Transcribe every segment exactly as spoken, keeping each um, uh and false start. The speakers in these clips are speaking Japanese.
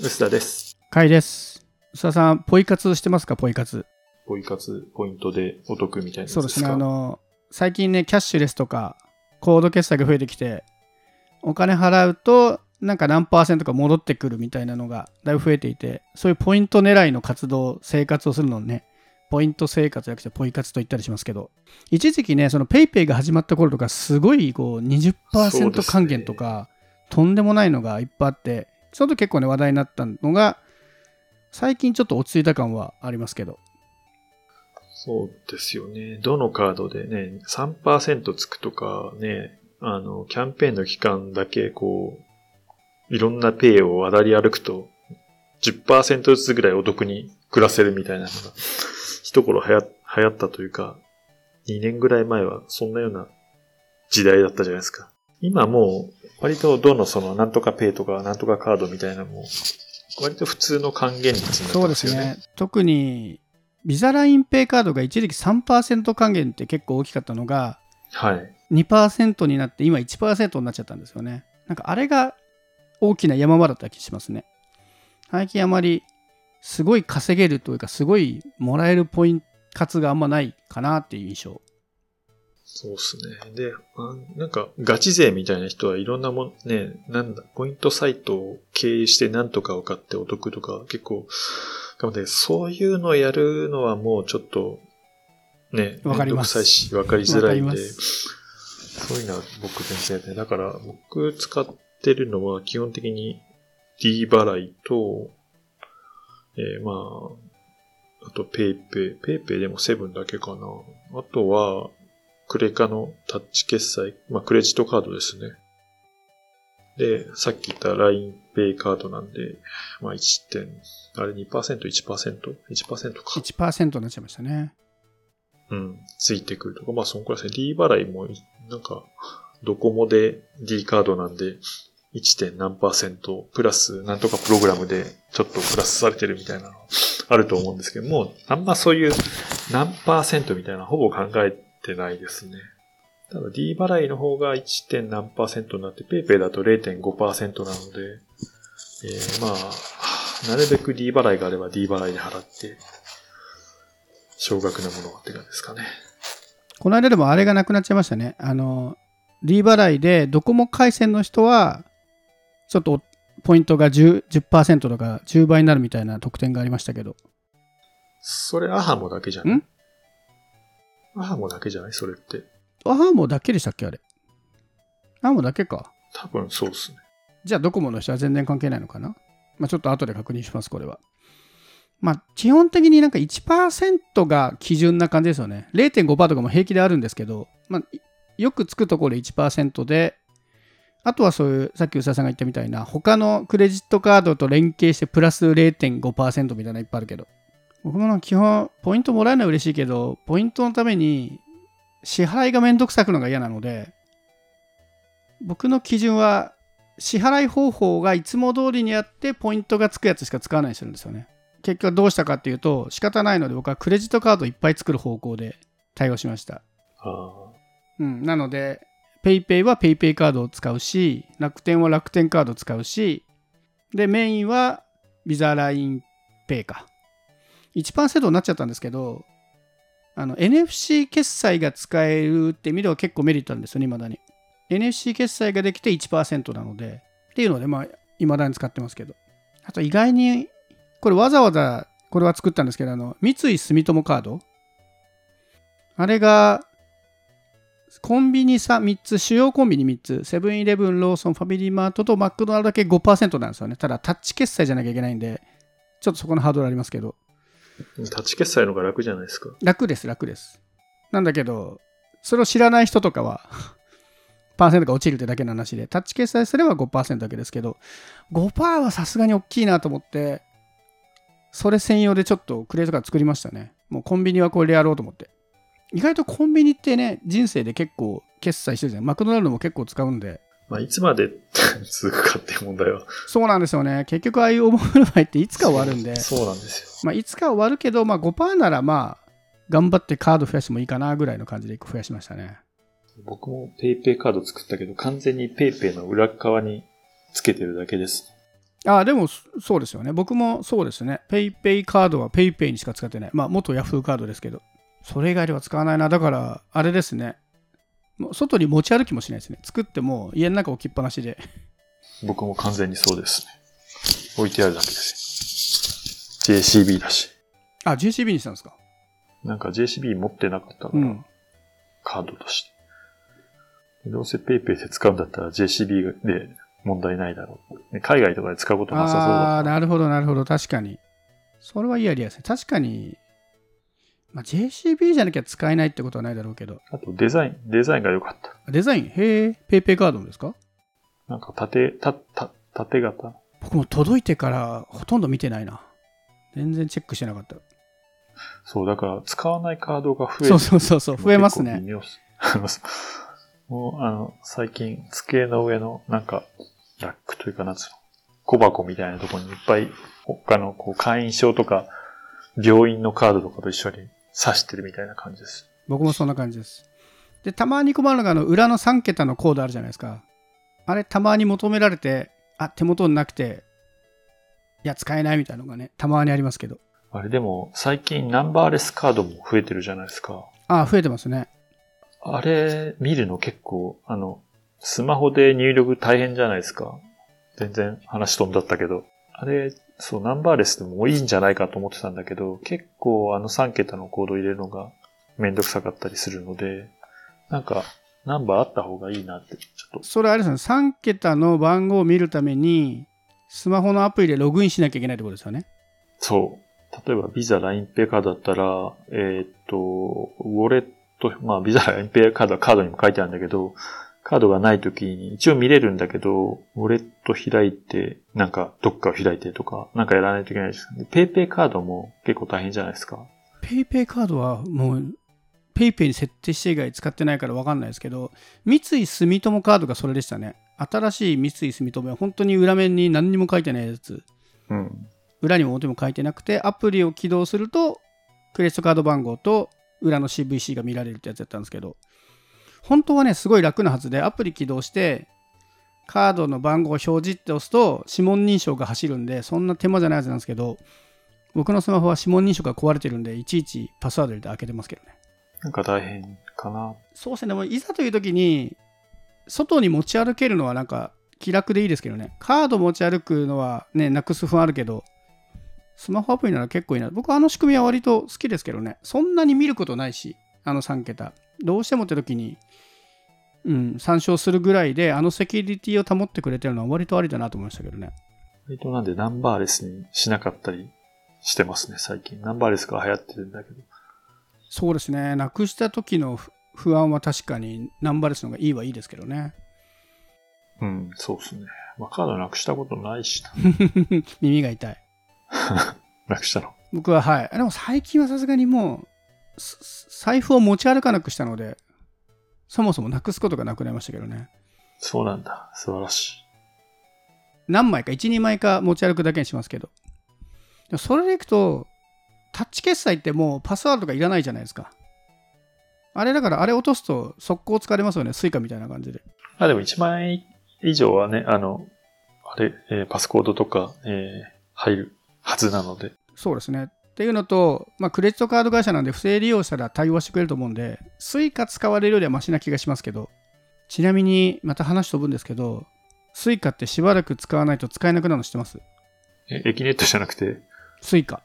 薄田です。海です。薄田さん、ポイ活してますか？ポイ活。ポイ活、ポイントでお得みたいなやつですか？そうですね。あの最近ね、キャッシュレスとかコード決済が増えてきて、お金払うとなんか何パーセントか戻ってくるみたいなのがだいぶ増えていて、そういうポイント狙いの活動、生活をするのね、ポイント生活じゃなくてポイ活と言ったりしますけど、一時期ね、そのペイペイが始まった頃とか、すごいこう にじゅっパーセント 還元とか、ね、とんでもないのがいっぱいあって、その時結構ね話題になったのが、最近ちょっと落ち着いた感はありますけど。そうですよね。どのカードでね、さんパーセント つくとかね、あのキャンペーンの期間だけこういろんなペイを渡り歩くと じゅっパーセント ずつぐらいお得に暮らせるみたいなのが一頃流行、流行ったというか、にねんぐらい前はそんなような時代だったじゃないですか。今もう割とどのそのなんとかペイとかなんとかカードみたいなのも割と普通の還元率になってますよね。そうですね。特にビザラインペイカードが一時期 さんパーセント 還元って結構大きかったのが、はい、にパーセント になって今 いちパーセント になっちゃったんですよね。なんかあれが大きな山場だった気がしますね。最近あまりすごい稼げるというか、すごいもらえるポイント活があんまないかなっていう印象。そうですね。で、なんかガチ勢みたいな人はいろんなもんね、なんだポイントサイトを経営して何とかを買ってお得とか結構、でそういうのをやるのはもうちょっとね、めんどくさいし分かりづらいんで、そういうのは僕全然やってない。だから僕使ってるのは基本的に D 払いと、えー、まああとペイペイペイペイでもセブンだけかな。あとはクレカのタッチ決済、まあクレジットカードですね。で、さっき言った ライン ペイカードなんで、まあ いち. あれ にパーセント、いちパーセント、いちパーセント か。いちパーセント になっちゃいましたね。うん、ついてくるとか、まあそのくらいですね。D 払いも、なんか、ドコモで D カードなんで、いち. 何パーセント、プラス、なんとかプログラムでちょっとプラスされてるみたいなのあると思うんですけども、あんまそういう何パーセントみたいなほぼ考えてないですね。ただ D 払いの方が いち. 何パーセントになって、PayPayだと れいてんごパーセント なので、えー、まあ、なるべく D 払いがあれば D 払いで払って、少額なものって感じですかね。この間でもあれがなくなっちゃいましたね。あの、D 払いでドコモ回線の人は、ちょっとポイントが じゅう、 じゅっパーセント とかじゅうばいになるみたいな特典がありましたけど。それアハモだけじゃない？ん？アハモだけじゃないそれって。アハモだけでしたっけあれ。アハモだけか。多分そうですね。じゃあドコモの人は全然関係ないのかな。まあちょっと後で確認しますこれは。まあ基本的になんか いちパーセント が基準な感じですよね。れいてんごパーセント とかも平気であるんですけど、まあよくつくところで いちパーセント で、あとはそういうさっき宇佐さんが言ったみたいな他のクレジットカードと連携してプラス れいてんごパーセント みたいなのいっぱいあるけど、僕も基本ポイントもらえるのは嬉しいけど、ポイントのために支払いがめんどくさくのが嫌なので、僕の基準は支払い方法がいつも通りにやってポイントがつくやつしか使わないようにするんですよね。結局どうしたかっていうと、仕方ないので僕はクレジットカードをいっぱい作る方向で対応しました。あ、うん、なので PayPay は PayPay カードを使うし、楽天は楽天カードを使うし、でメインは Visa ライン Pay か いちパーセント になっちゃったんですけど、あの エヌエフシー 決済が使えるって意味では結構メリットあるんですよね。未だに エヌエフシー 決済ができて いちパーセント なのでっていうので、まあ未だに使ってますけど、あと意外にこれわざわざこれは作ったんですけど、あの三井住友カード、あれがコンビニさみっつ、主要コンビニみっつ、セブンイレブン、ローソン、ファミリーマートとマクドナルドだけ ごパーセント なんですよね。ただタッチ決済じゃなきゃいけないんで、ちょっとそこのハードルありますけど、タッチ決済の方が楽じゃないですか。楽です、楽です。なんだけど、それを知らない人とかはパーセントが落ちるってだけの話で、タッチ決済すれば ごパーセント だけですけど、ごパーセント はさすがに大きいなと思って、それ専用でちょっとクレートカード作りましたね。もうコンビニはこれやろうと思って。意外とコンビニってね、人生で結構決済してるじゃん。マクドナルドも結構使うんで。まあ、いつまで続くかっていう問題は。そうなんですよね。結局ああいう思いの場合っていつか終わるんで。そうなんですよ。まあ、いつか終わるけど、まあ、ごパーセント ならまあ頑張ってカード増やしてもいいかなぐらいの感じでいっこ増やしましたね。僕も PayPay カード作ったけど、完全に PayPay の裏側につけてるだけです。あ、でもそうですよね。僕もそうですね。PayPayカードはPayPayにしか使ってない。まあ元ヤフーカードですけど、それ以外では使わないな。だからあれですね。もう外に持ち歩きもしないですね。作っても家の中置きっぱなしで。僕も完全にそうですね。置いてあるだけです。ジェーシービー だし。あ、ジェーシービー にしたんですか。なんか ジェーシービー 持ってなかったから、うん、カードとして。どうせ PayPay で使うんだったら ジェーシービー で問題ないだろう。海外とかで使うことなさそうだった。ああ、なるほどなるほど、確かに。それはイヤリアですね。確かに、まあ、ジェーシービー じゃなきゃ使えないってことはないだろうけど。あとデザイン、デザインが良かった。デザイン、へえ、PayPay カードですか？なんか縦、た、た、縦型。僕も届いてからほとんど見てないな。全然チェックしてなかった。そう、だから使わないカードが増える。そうそうそうそう、増えますね。もうあの最近机の上のなんかラックというかなんつうの小箱みたいなところにいっぱい他のこう会員証とか病院のカードとかと一緒に挿してるみたいな感じです。僕もそんな感じです。でたまに困るのがあの裏のさん桁のコードあるじゃないですか。あれたまに求められてあ手元になくていや使えないみたいなのがねたまにありますけど。あれでも最近ナンバーレスカードも増えてるじゃないですか。ああ増えてますね。あれ見るの結構あのスマホで入力大変じゃないですか。全然話飛んだったけど、あれそうナンバーレスでもいいんじゃないかと思ってたんだけど、結構あのさん桁のコード入れるのがめんどくさかったりするので、なんかナンバーあった方がいいなってちょっと。それあれですね。さん桁の番号を見るためにスマホのアプリでログインしなきゃいけないってことですよね。そう。例えばビザ、ラインペイカードだったら、えー、っとウォレットまあ、ビザやエンペイカードはカードにも書いてあるんだけど、カードがないときに一応見れるんだけど、ウォレット開いて、なんかどっかを開いてとか、なんかやらないといけないです。ペイペイカードも結構大変じゃないですか。ペイペイカードはもう、ペイペイに設定して以外使ってないから分かんないですけど、三井住友カードがそれでしたね。新しい三井住友は本当に裏面に何にも書いてないやつ。うん。裏にも表も書いてなくて、アプリを起動すると、クレジットカード番号と、裏の シーブイシー が見られるってやつだったんですけど、本当はねすごい楽なはずで、アプリ起動してカードの番号を表示って押すと指紋認証が走るんで、そんな手間じゃないはずなんですけど、僕のスマホは指紋認証が壊れてるんで、いちいちパスワード入れて開けてますけどね。なんか大変かな。そうですね。でもいざという時に外に持ち歩けるのはなんか気楽でいいですけどね。カード持ち歩くのはねなくす不安あるけど、スマホアプリなら結構いいな。僕あの仕組みは割と好きですけどね。そんなに見ることないし、あのさん桁どうしてもって時に、うん、参照するぐらいで、あのセキュリティを保ってくれてるのは割とありだなと思いましたけどね。割となんでナンバーレスにしなかったりしてますね最近。ナンバーレスが流行ってるんだけど。そうですね。なくした時の不安は確かにナンバーレスの方がいいはいいですけどね。うん、そうですね。まあ、カードなくしたことないしな。耳が痛い。なくしたの僕は。はい。でも最近はさすがにもう財布を持ち歩かなくしたので、そもそもなくすことがなくなりましたけどね。そうなんだ、素晴らしい。何枚か いち,に 枚か持ち歩くだけにしますけど、でもそれでいくとタッチ決済ってもうパスワードがいらないじゃないですか。あれだから、あれ落とすと速攻疲れますよね。 Suica みたいな感じで。あ、でもいちまん円以上はね、あのあれ、えー、パスコードとか、えー、入るはずなので。そうですね。っていうのと、まあ、クレジットカード会社なんで不正利用したら対応してくれると思うんで、Suica 使われるよりはマシな気がしますけど。ちなみにまた話飛ぶんですけど、Suica ってしばらく使わないと使えなくなるの知ってます？え、エキネットじゃなくてSuica。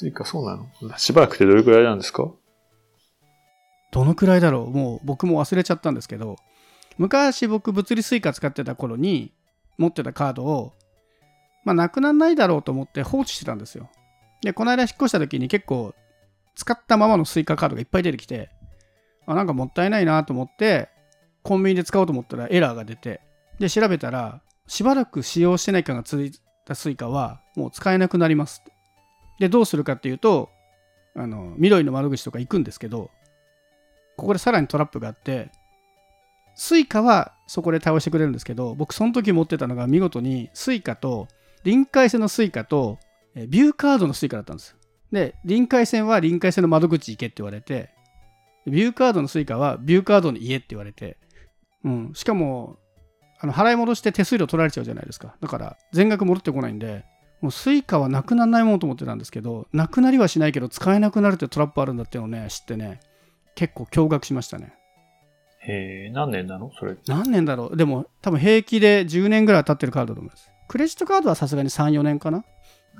Suica、そうなの？しばらくってどれくらいなんですか？どのくらいだろう、もう僕も忘れちゃったんですけど、昔僕物理Suica使ってた頃に持ってたカードを、まあ、なくならないだろうと思って放置してたんですよ。で、この間引っ越した時に結構使ったままのSuicaカードがいっぱい出てきて、あ、なんかもったいないなと思ってコンビニで使おうと思ったらエラーが出て、で調べたらしばらく使用してない感が続いたSuicaはもう使えなくなりますって。でどうするかっていうと、あの緑の窓口とか行くんですけど、ここでさらにトラップがあって、Suicaはそこで対応してくれるんですけど、僕その時持ってたのが見事にSuicaと臨界線のSuicaとビューカードのSuicaだったんです。で、臨界線は臨界線の窓口行けって言われて、ビューカードのSuicaはビューカードに言えって言われて、うん、しかもあの払い戻して手数料取られちゃうじゃないですか。だから全額戻ってこないんで、もうスイカはなくならないものと思ってたんですけど、なくなりはしないけど使えなくなるってトラップあるんだっていうのをね知ってね、結構驚愕しましたね。へえ、何年なのそれ。何年だろう。でも多分平気でじゅうねんぐらい経ってるカードだと思います。クレジットカードはさすがに さん,よ 年かな。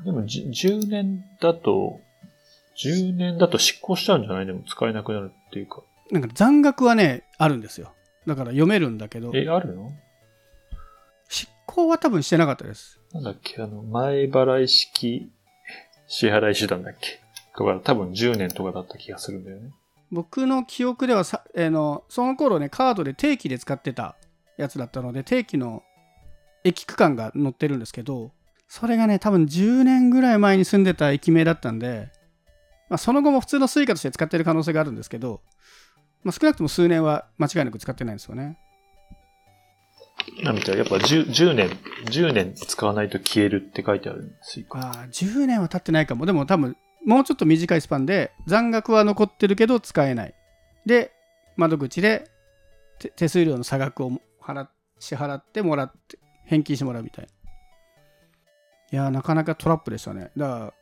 でもじゅうねんだとじゅうねんだと失効しちゃうんじゃない。でも使えなくなるっていうか、なんか残額はねあるんですよ。だから読めるんだけど。え、あるの？執行は多分してなかったです。なんだっけ、あの前払い式支払い手段だっけ。だから多分じゅうねんとかだった気がするんだよね。僕の記憶ではさ、あのその頃ねカードで定期で使ってたやつだったので、定期の駅区間が載ってるんですけど、それがね多分じゅうねんぐらい前に住んでた駅名だったんで、まあ、その後も普通のスイカとして使ってる可能性があるんですけど。まあ、少なくとも数年は間違いなく使ってないんですよね。なみたいやっぱ 10, 10年じゅうねん使わないと消えるって書いてあるんですよ。ああ、じゅうねんは経ってないかも。でも多分もうちょっと短いスパンで残額は残ってるけど使えないで、窓口で手数料の差額を払支払ってもらって返金してもらうみたいな。いやー、なかなかトラップでしたね。だから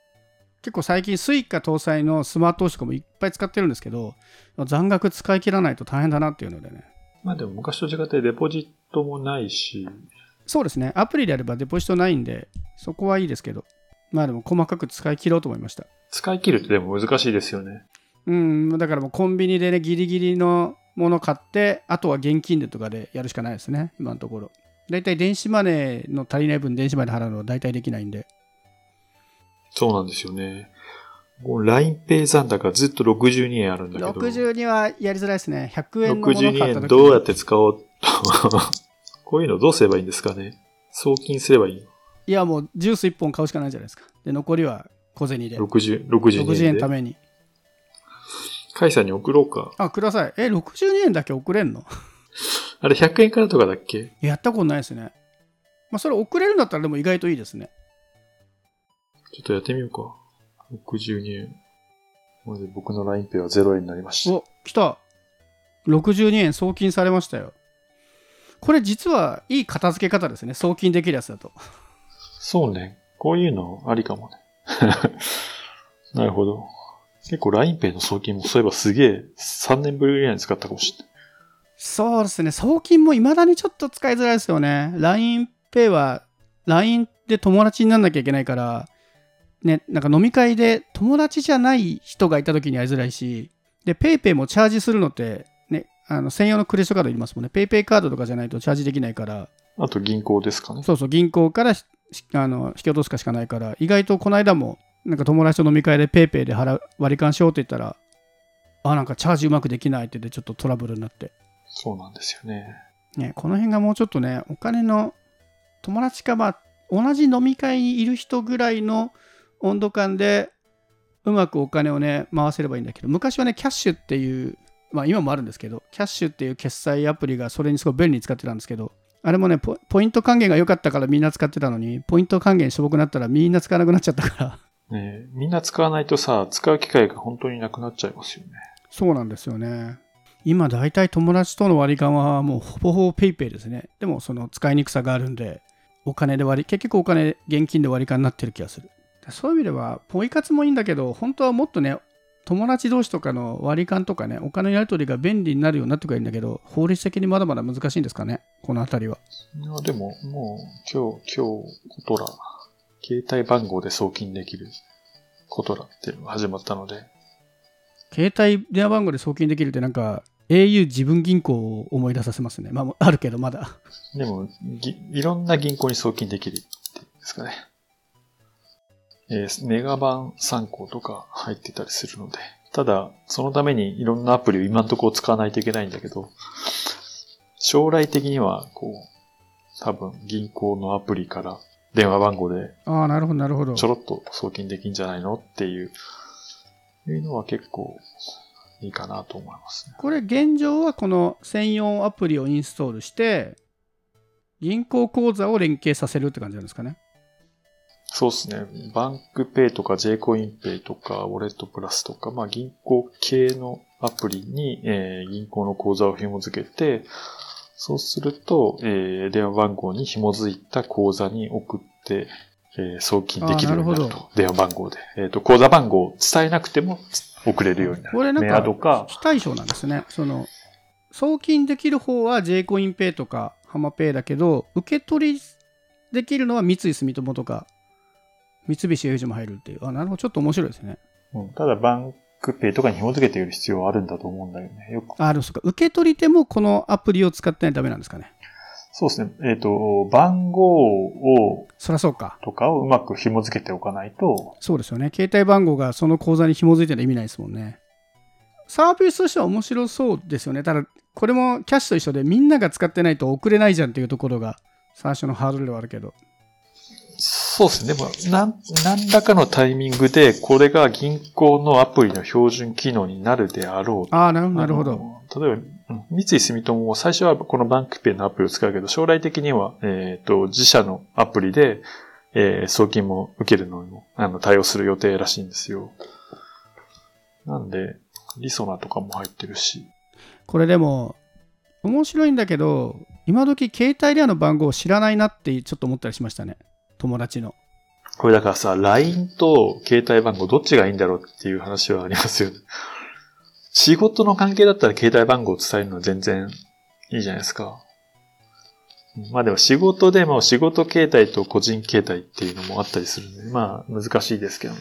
結構最近スイカ搭載のスマート投資とかもいっぱい使ってるんですけど、残額使い切らないと大変だなっていうのでね。まあでも昔と違ってデポジットもないし。そうですね、アプリであればデポジットないんでそこはいいですけど、まあでも細かく使い切ろうと思いました。使い切るってでも難しいですよね。うん、だからもうコンビニでねギリギリのもの買って、あとは現金でとかでやるしかないですね。今のところだいたい電子マネーの足りない分電子マネーで払うのはだいたいできないんで。そうなんですよね。ラインペイ残高ずっとろくじゅうにえんあるんだけど。ろくじゅうにはやりづらいですね。ひゃくえんのもの買った時ろくじゅうにえんどうやって使おうとこういうのどうすればいいんですかね。送金すればいい。いやもうジュースいっぽん買うしかないじゃないですか。で残りは小銭でろくじゅう ろくじゅうにえんでろくじゅうえんためにカイさんに送ろうか。あ、ください。え、ろくじゅうにえんだけ送れんのあれひゃくえんからとかだっけ。やったことないですね。まあそれ送れるんだったらでも意外といいですね。ちょっとやってみようか。ろくじゅうにえん。これで僕の ラインペイはゼロえんになりました。お、来た。ろくじゅうにえん送金されましたよ。これ実はいい片付け方ですね。送金できるやつだと。そうね。こういうのありかもね。なるほど。結構 ラインペイの送金もそういえばすげえさんねんぶりぐらいに使ったかもしれない。そうですね。送金も未だにちょっと使いづらいですよね。ラインペイは ライン で友達にならなきゃいけないから、ね、なんか飲み会で友達じゃない人がいたときにやりづらいし、で PayPay もチャージするのって、ね、あの専用のクレジットカードいりますもんね。 PayPay カードとかじゃないとチャージできないから。あと銀行ですかね。そうそう、銀行からあの引き落とすかしかないから。意外とこの間もなんか友達と飲み会で PayPay で払う割り勘しようって言ったら、あ、なんかチャージうまくできないってでちょっとトラブルになって。そうなんですよ ね, ねこの辺がもうちょっとね、お金の友達か、まあ同じ飲み会にいる人ぐらいの温度感でうまくお金をね回せればいいんだけど、昔はねキャッシュっていう、まあ今もあるんですけど、キャッシュっていう決済アプリがそれにすごい便利に使ってたんですけど、あれもね ポ, ポイント還元が良かったからみんな使ってたのに、ポイント還元しょぼくなったらみんな使わなくなっちゃったからね。え、みんな使わないとさ、使う機会が本当になくなっちゃいますよね。そうなんですよね。今だいたい友達との割り勘はもうほぼほぼペイペイですね。でもその使いにくさがあるんで、お金で割り結局お金現金で割り勘になってる気がする。そういう意味ではポイ活もいいんだけど、本当はもっとね友達同士とかの割り勘とかね、お金のやり取りが便利になるようになってくれるんだけど、法律的にまだまだ難しいんですかね、このあたりは。いやでももう今日今日ことら携帯番号で送金できることらっていうのが始まったので。携帯電話番号で送金できるってなんか エーユー 自分銀行を思い出させますね。まああるけどまだ。でもいろんな銀行に送金できるっていうんですかね。えー、メガバンさんこうとか入ってたりするので、ただそのためにいろんなアプリを今のところ使わないといけないんだけど、将来的にはこう多分銀行のアプリから電話番号でああなるほどなるほどちょろっと送金できんじゃないのっていういうのは結構いいかなと思いますね。これ現状はこの専用アプリをインストールして銀行口座を連携させるって感じなんですかね。そうですね。バンクペイとか J コインペイとかウォレットプラスとか、まあ銀行系のアプリに、えー、銀行の口座を紐付けて、そうすると、えー、電話番号に紐づいた口座に送って、えー、送金できるようになると。電話番号で。えっと、口座番号を伝えなくても送れるようになる。これなんか、メアドか。非対称なんですね。その、送金できる方は J コインペイとかハマペイだけど、受け取りできるのは三井住友とか、三菱 エフジェー も入るっていう。あ、なるほど。ちょっと面白いですね。うん、ただ、バンクペイとかに紐付けている必要はあるんだと思うんだよね。よく。あ、そうか。受け取り手もこのアプリを使ってないとダメなんですかね。そうですね。えっと、番号を、そらそうか。とかをうまく紐付けておかないと。そうですよね。携帯番号がその口座に紐付いてるのは意味ないですもんね。サービスとしては面白そうですよね。ただ、これもキャッシュと一緒で、みんなが使ってないと送れないじゃんっていうところが、最初のハードルではあるけど。そうですね。まあ、なん、何らかのタイミングで、これが銀行のアプリの標準機能になるであろう。ああ、なるほど。例えば、三井住友も最初はこのバンクペイのアプリを使うけど、将来的には、えっと、自社のアプリで、えー、送金も受けるのにも、あの、対応する予定らしいんですよ。なんで、リソナとかも入ってるし。これでも、面白いんだけど、今時携帯電話の番号を知らないなってちょっと思ったりしましたね。友達の。これだからさ、ライン と携帯番号どっちがいいんだろうっていう話はありますよね。仕事の関係だったら携帯番号を伝えるのは全然いいじゃないですか。まあでも仕事でも仕事携帯と個人携帯っていうのもあったりするんで、まあ難しいですけどね。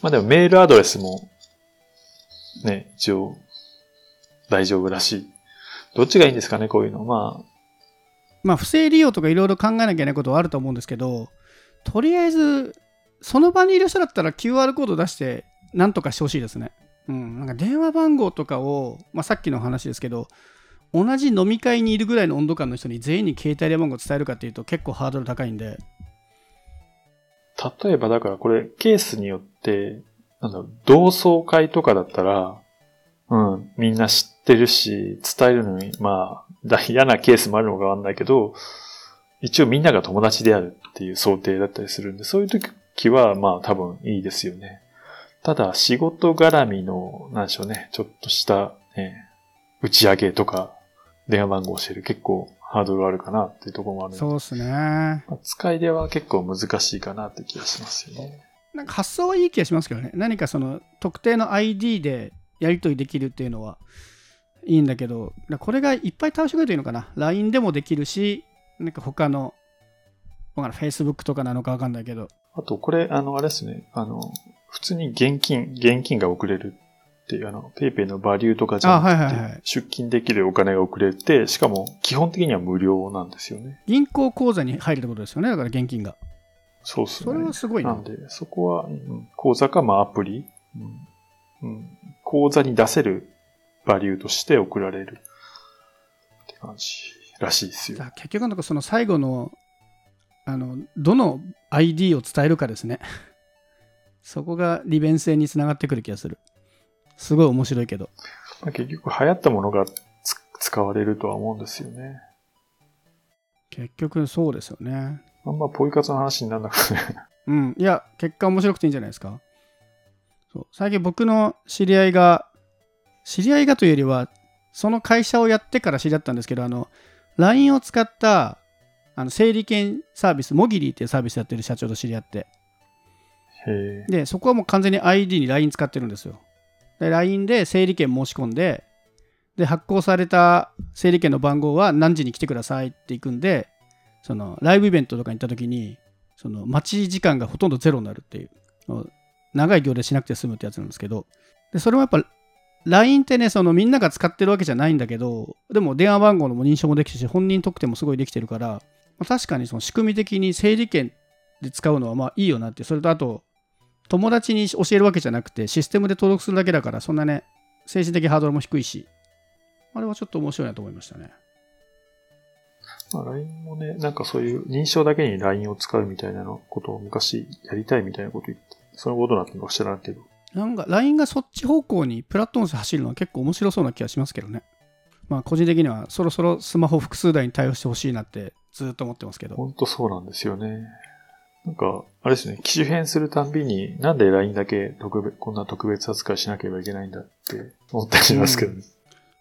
まあでもメールアドレスもね、一応大丈夫らしい。どっちがいいんですかね、こういうの。まあまあ、不正利用とかいろいろ考えなきゃいけないことはあると思うんですけど、とりあえずその場にいる人だったら キューアール コード出してなんとかしてほしいですね。うん、なんか電話番号とかを、まあ、さっきの話ですけど、同じ飲み会にいるぐらいの温度感の人に全員に携帯電話番号を伝えるかっていうと結構ハードル高いんで、例えばだからこれケースによってなんだろう、同窓会とかだったら、うん、みんな知ってるし伝えるのにまあ嫌なケースもあるのかわかんないけど、一応みんなが友達であるっていう想定だったりするんで、そういう時はまあ多分いいですよね。ただ仕事絡みの、なんでしょうね、ちょっとした、ね、打ち上げとか電話番号を教える、結構ハードルあるかなっていうところもある。そうですね。使い出は結構難しいかなって気がしますよね。なんか発想はいい気がしますけどね。何かその特定の アイディー でやり取りできるっていうのはいいんだけど、これがいっぱい対応してくれるといいのかな。 ライン でもできるし、なんか他の、わかんない、Facebook とかなのかわかんないけど。あと、これ、あの、あれですね、あの、普通に現金、現金が送れるっていう、あの、PayPay のバリューとかじゃなくて、はいはいはい、出金できるお金が送れて、しかも、基本的には無料なんですよね。銀行口座に入るってことですよね、だから現金が。そうですね。それはすごいね。なんで、そこは、うん、口座か、まあ、アプリ、うんうん、口座に出せるバリューとして送られるって感じらしいですよ。結局なんかその最後の、あの、どの アイディー を伝えるかですね。そこが利便性につながってくる気がする。すごい面白いけど。結局流行ったものがつ使われるとは思うんですよね。結局そうですよね。あんまポイ活の話にならなくて。うん。いや、結果面白くていいんじゃないですか。そう。最近僕の知り合いが、知り合いがというよりはその会社をやってから知り合ったんですけど、あの ライン を使ったあの整理券サービス、モギリーっていうサービスやってる社長と知り合って、へでそこはもう完全に アイディー に ライン 使ってるんですよ。で ライン で整理券申し込んで、で発行された整理券の番号は何時に来てくださいっていくんで、そのライブイベントとかに行った時にその待ち時間がほとんどゼロになるっていう、長い行列しなくて済むってやつなんですけど、でそれもやっぱライン ってね、そのみんなが使ってるわけじゃないんだけど、でも電話番号のも認証もできてるし、本人特典もすごいできてるから、確かにその仕組み的に整理券で使うのはまあいいよなって、それとあと、友達に教えるわけじゃなくて、システムで登録するだけだから、そんなね、精神的ハードルも低いし、あれはちょっと面白いなと思いましたね。まあ、ライン もね、なんかそういう認証だけに ライン を使うみたいなことを昔やりたいみたいなこと言って、そのことになっても知らないけど。なんか ライン がそっち方向にプラットフォームで走るのは結構面白そうな気がしますけどね。まあ個人的にはそろそろスマホ複数台に対応してほしいなってずっと思ってますけど。ほんとそうなんですよね。なんかあれですね、機種変するたんびになんで ライン だけ特別こんな特別扱いしなければいけないんだって思ったりしますけどね、うん。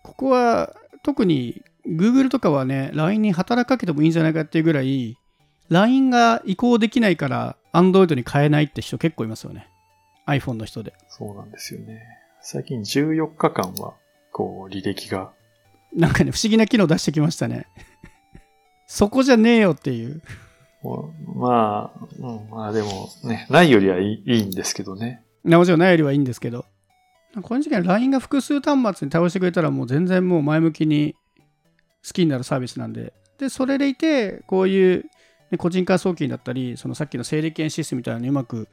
ここは特に Google とかはね ライン に働きかけてもいいんじゃないかっていうぐらい ライン が移行できないから Android に変えないって人結構いますよね。 iPhone の人で。そうなんですよね。最近じゅうよっかかんはこう履歴がなんかね不思議な機能出してきましたねそこじゃねえよっていうまあ、うん、まあでもねないよりはいい、いいんですけどね。もちろんないよりはいいんですけど、この時期は ライン が複数端末に対応してくれたらもう全然もう前向きに好きになるサービスなんで、でそれでいてこういう個人間送金だったりそのさっきの整理券システムみたいなのにうまく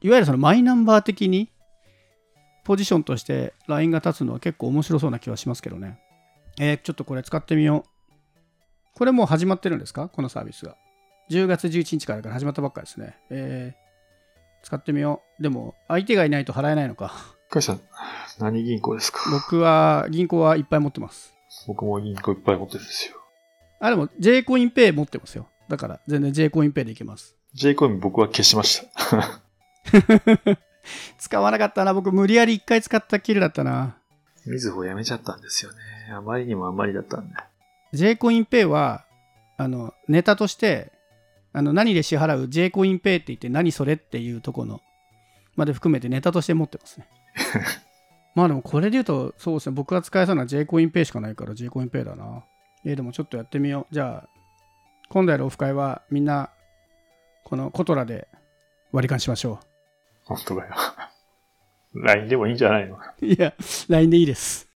いわゆるそのマイナンバー的にポジションとして ライン が立つのは結構面白そうな気はしますけどね。えー、ちょっとこれ使ってみよう。これもう始まってるんですか、このサービスが。じゅうがつじゅういちにちから始まったばっかりですね。えー、使ってみよう。でも相手がいないと払えないのか。会社何銀行ですか。僕は銀行はいっぱい持ってます。僕も銀行いっぱい持ってるんですよ。あでも J コインペイ持ってますよ。だから全然 J コインペイでいけます。 J コイン僕は消しました使わなかったな。僕無理やりいっかい使ったきりだったな。みずほやめちゃったんですよね。あまりにもあまりだったんで。 J コインペイはあのネタとしてあの何で支払う J コインペイって言って何それっていうとこのまで含めてネタとして持ってますねまあでもこれで言うとそうですね、僕が使えそうな J コインペイしかないから J コインペイだな。えー、でもちょっとやってみよう。じゃあ今度やるオフ会はみんなこのコトラで割り勘しましょう。本当だよライン でもいいんじゃないの。いや ライン でいいです。